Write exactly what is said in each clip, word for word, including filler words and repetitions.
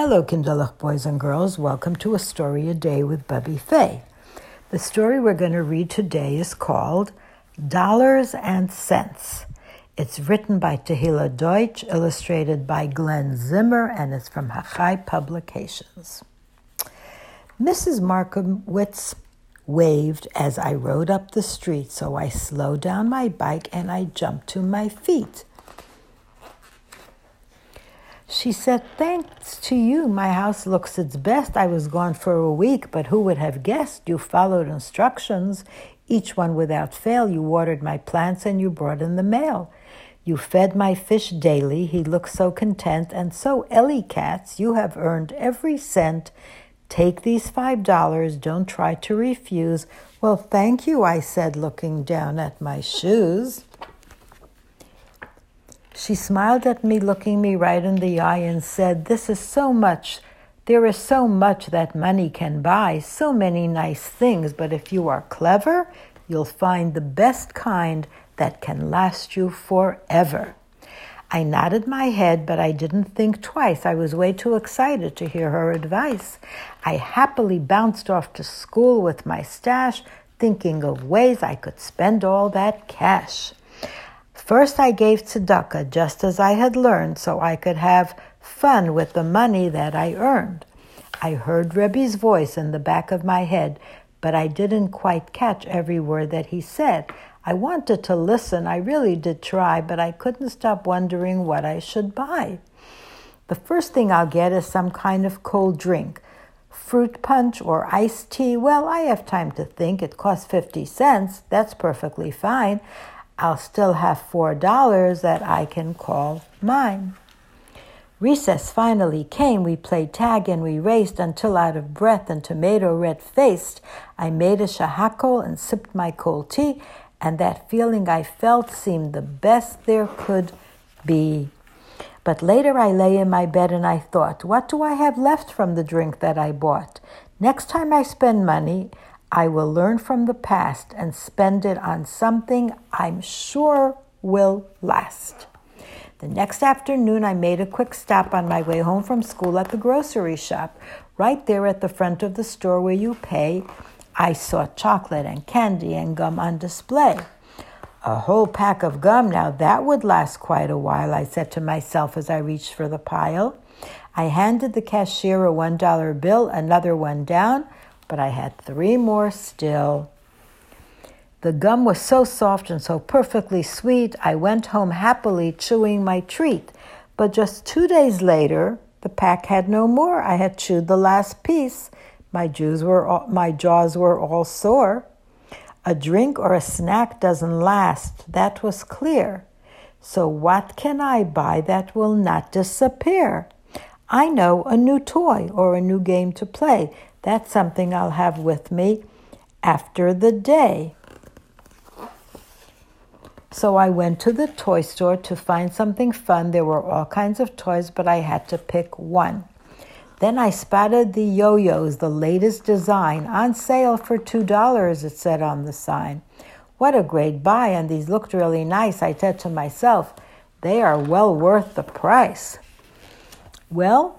Hello, Kindalach boys and girls. Welcome to A Story a Day with Bubby Fay. The story we're going to read today is called Dollars and Cents. It's written by Tehila Deutsch, illustrated by Glenn Zimmer, and it's from Hachai Publications. Missus Markowitz waved as I rode up the street, so I slowed down my bike and I jumped to my feet. She said, "Thanks to you, my house looks its best. I was gone for a week, but who would have guessed? You followed instructions, each one without fail. You watered my plants and you brought in the mail. You fed my fish daily. He looked so content. And so, Ellie Cats, you have earned every cent. Take these five dollars. Don't try to refuse." "Well, thank you," I said, looking down at my shoes. She smiled at me, looking me right in the eye, and said, "This is so much. There is so much that money can buy, so many nice things, but if you are clever, you'll find the best kind that can last you forever." I nodded my head, but I didn't think twice. I was way too excited to hear her advice. I happily bounced off to school with my stash, thinking of ways I could spend all that cash. First, I gave tzedakah, just as I had learned, so I could have fun with the money that I earned. I heard Rebbe's voice in the back of my head, but I didn't quite catch every word that he said. I wanted to listen. I really did try, but I couldn't stop wondering what I should buy. "The first thing I'll get is some kind of cold drink. Fruit punch or iced tea? Well, I have time to think. It costs fifty cents. That's perfectly fine. I'll still have four dollars that I can call mine." Recess finally came. We played tag and we raced until, out of breath and tomato-red-faced, I made a shahakol and sipped my cold tea, and that feeling I felt seemed the best there could be. But later I lay in my bed and I thought, what do I have left from the drink that I bought? Next time I spend money, I will learn from the past and spend it on something I'm sure will last. The next afternoon, I made a quick stop on my way home from school at the grocery shop. Right there at the front of the store where you pay, I saw chocolate and candy and gum on display. A whole pack of gum, now that would last quite a while, I said to myself as I reached for the pile. I handed the cashier a one dollar bill, another one down, but I had three more still. The gum was so soft and so perfectly sweet, I went home happily chewing my treat. But just two days later, the pack had no more. I had chewed the last piece. My, Jews were all, my jaws were all sore. A drink or a snack doesn't last. That was clear. So what can I buy that will not disappear? I know, a new toy or a new game to play. That's something I'll have with me after the day. So I went to the toy store to find something fun. There were all kinds of toys, but I had to pick one. Then I spotted the yo-yos, the latest design, on sale for two dollars, it said on the sign. What a great buy, and these looked really nice. I said to myself, they are well worth the price. Well,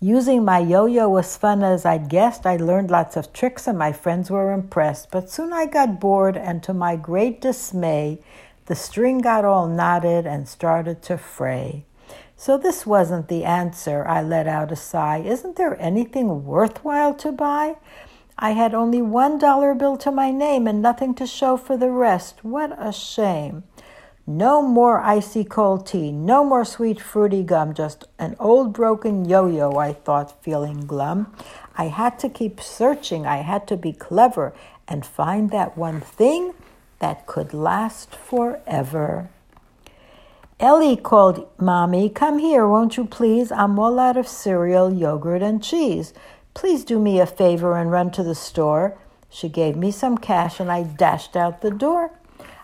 using my yo-yo was fun as I'd guessed. I learned lots of tricks and my friends were impressed. But soon I got bored, and to my great dismay, the string got all knotted and started to fray. So this wasn't the answer. I let out a sigh. Isn't there anything worthwhile to buy? I had only one dollar bill to my name and nothing to show for the rest. What a shame. No more icy cold tea, no more sweet fruity gum, just an old broken yo-yo, I thought, feeling glum. I had to keep searching. I had to be clever and find that one thing that could last forever. Ellie called, "Mommy, come here, won't you please? I'm all out of cereal, yogurt, and cheese. Please do me a favor and run to the store." She gave me some cash and I dashed out the door.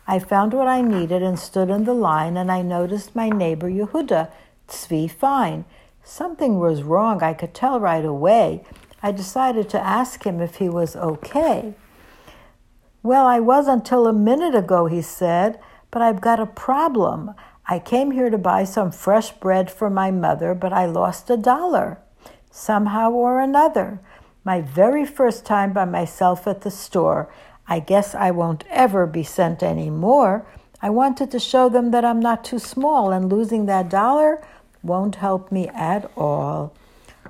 I found what I needed and stood in the line, and I noticed my neighbor Yehuda Tzvi Fine. Something was wrong. I could tell right away. I decided to ask him if he was okay. "Well, I was until a minute ago," he said, "but I've got a problem. I came here to buy some fresh bread for my mother, but I lost a dollar." somehow or another. My very first time by myself at the store. I guess I won't ever be sent any more. I wanted to show them that I'm not too small, and losing that dollar won't help me at all.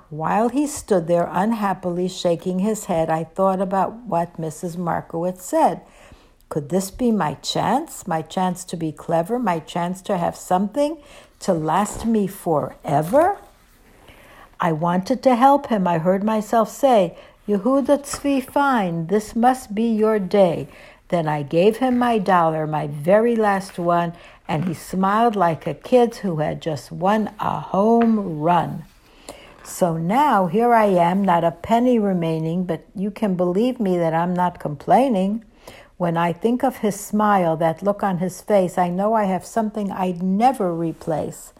While he stood there unhappily shaking his head, I thought about what Missus Markowitz said. Could this be my chance? My chance to be clever? My chance to have something to last me forever? I wanted to help him. I heard myself say, Yehuda Tzvi Fine, this must be your day. Then I gave him my dollar, my very last one, and he smiled like a kid who had just won a home run. So now here I am, not a penny remaining, but you can believe me that I'm not complaining. When I think of his smile, that look on his face, I know I have something I'd never replace.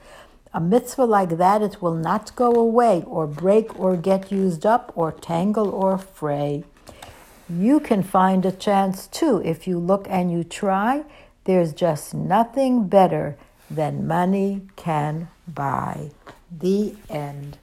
A mitzvah like that, it will not go away or break or get used up or tangle or fray. You can find a chance too if you look and you try. There's just nothing better than money can buy. The end.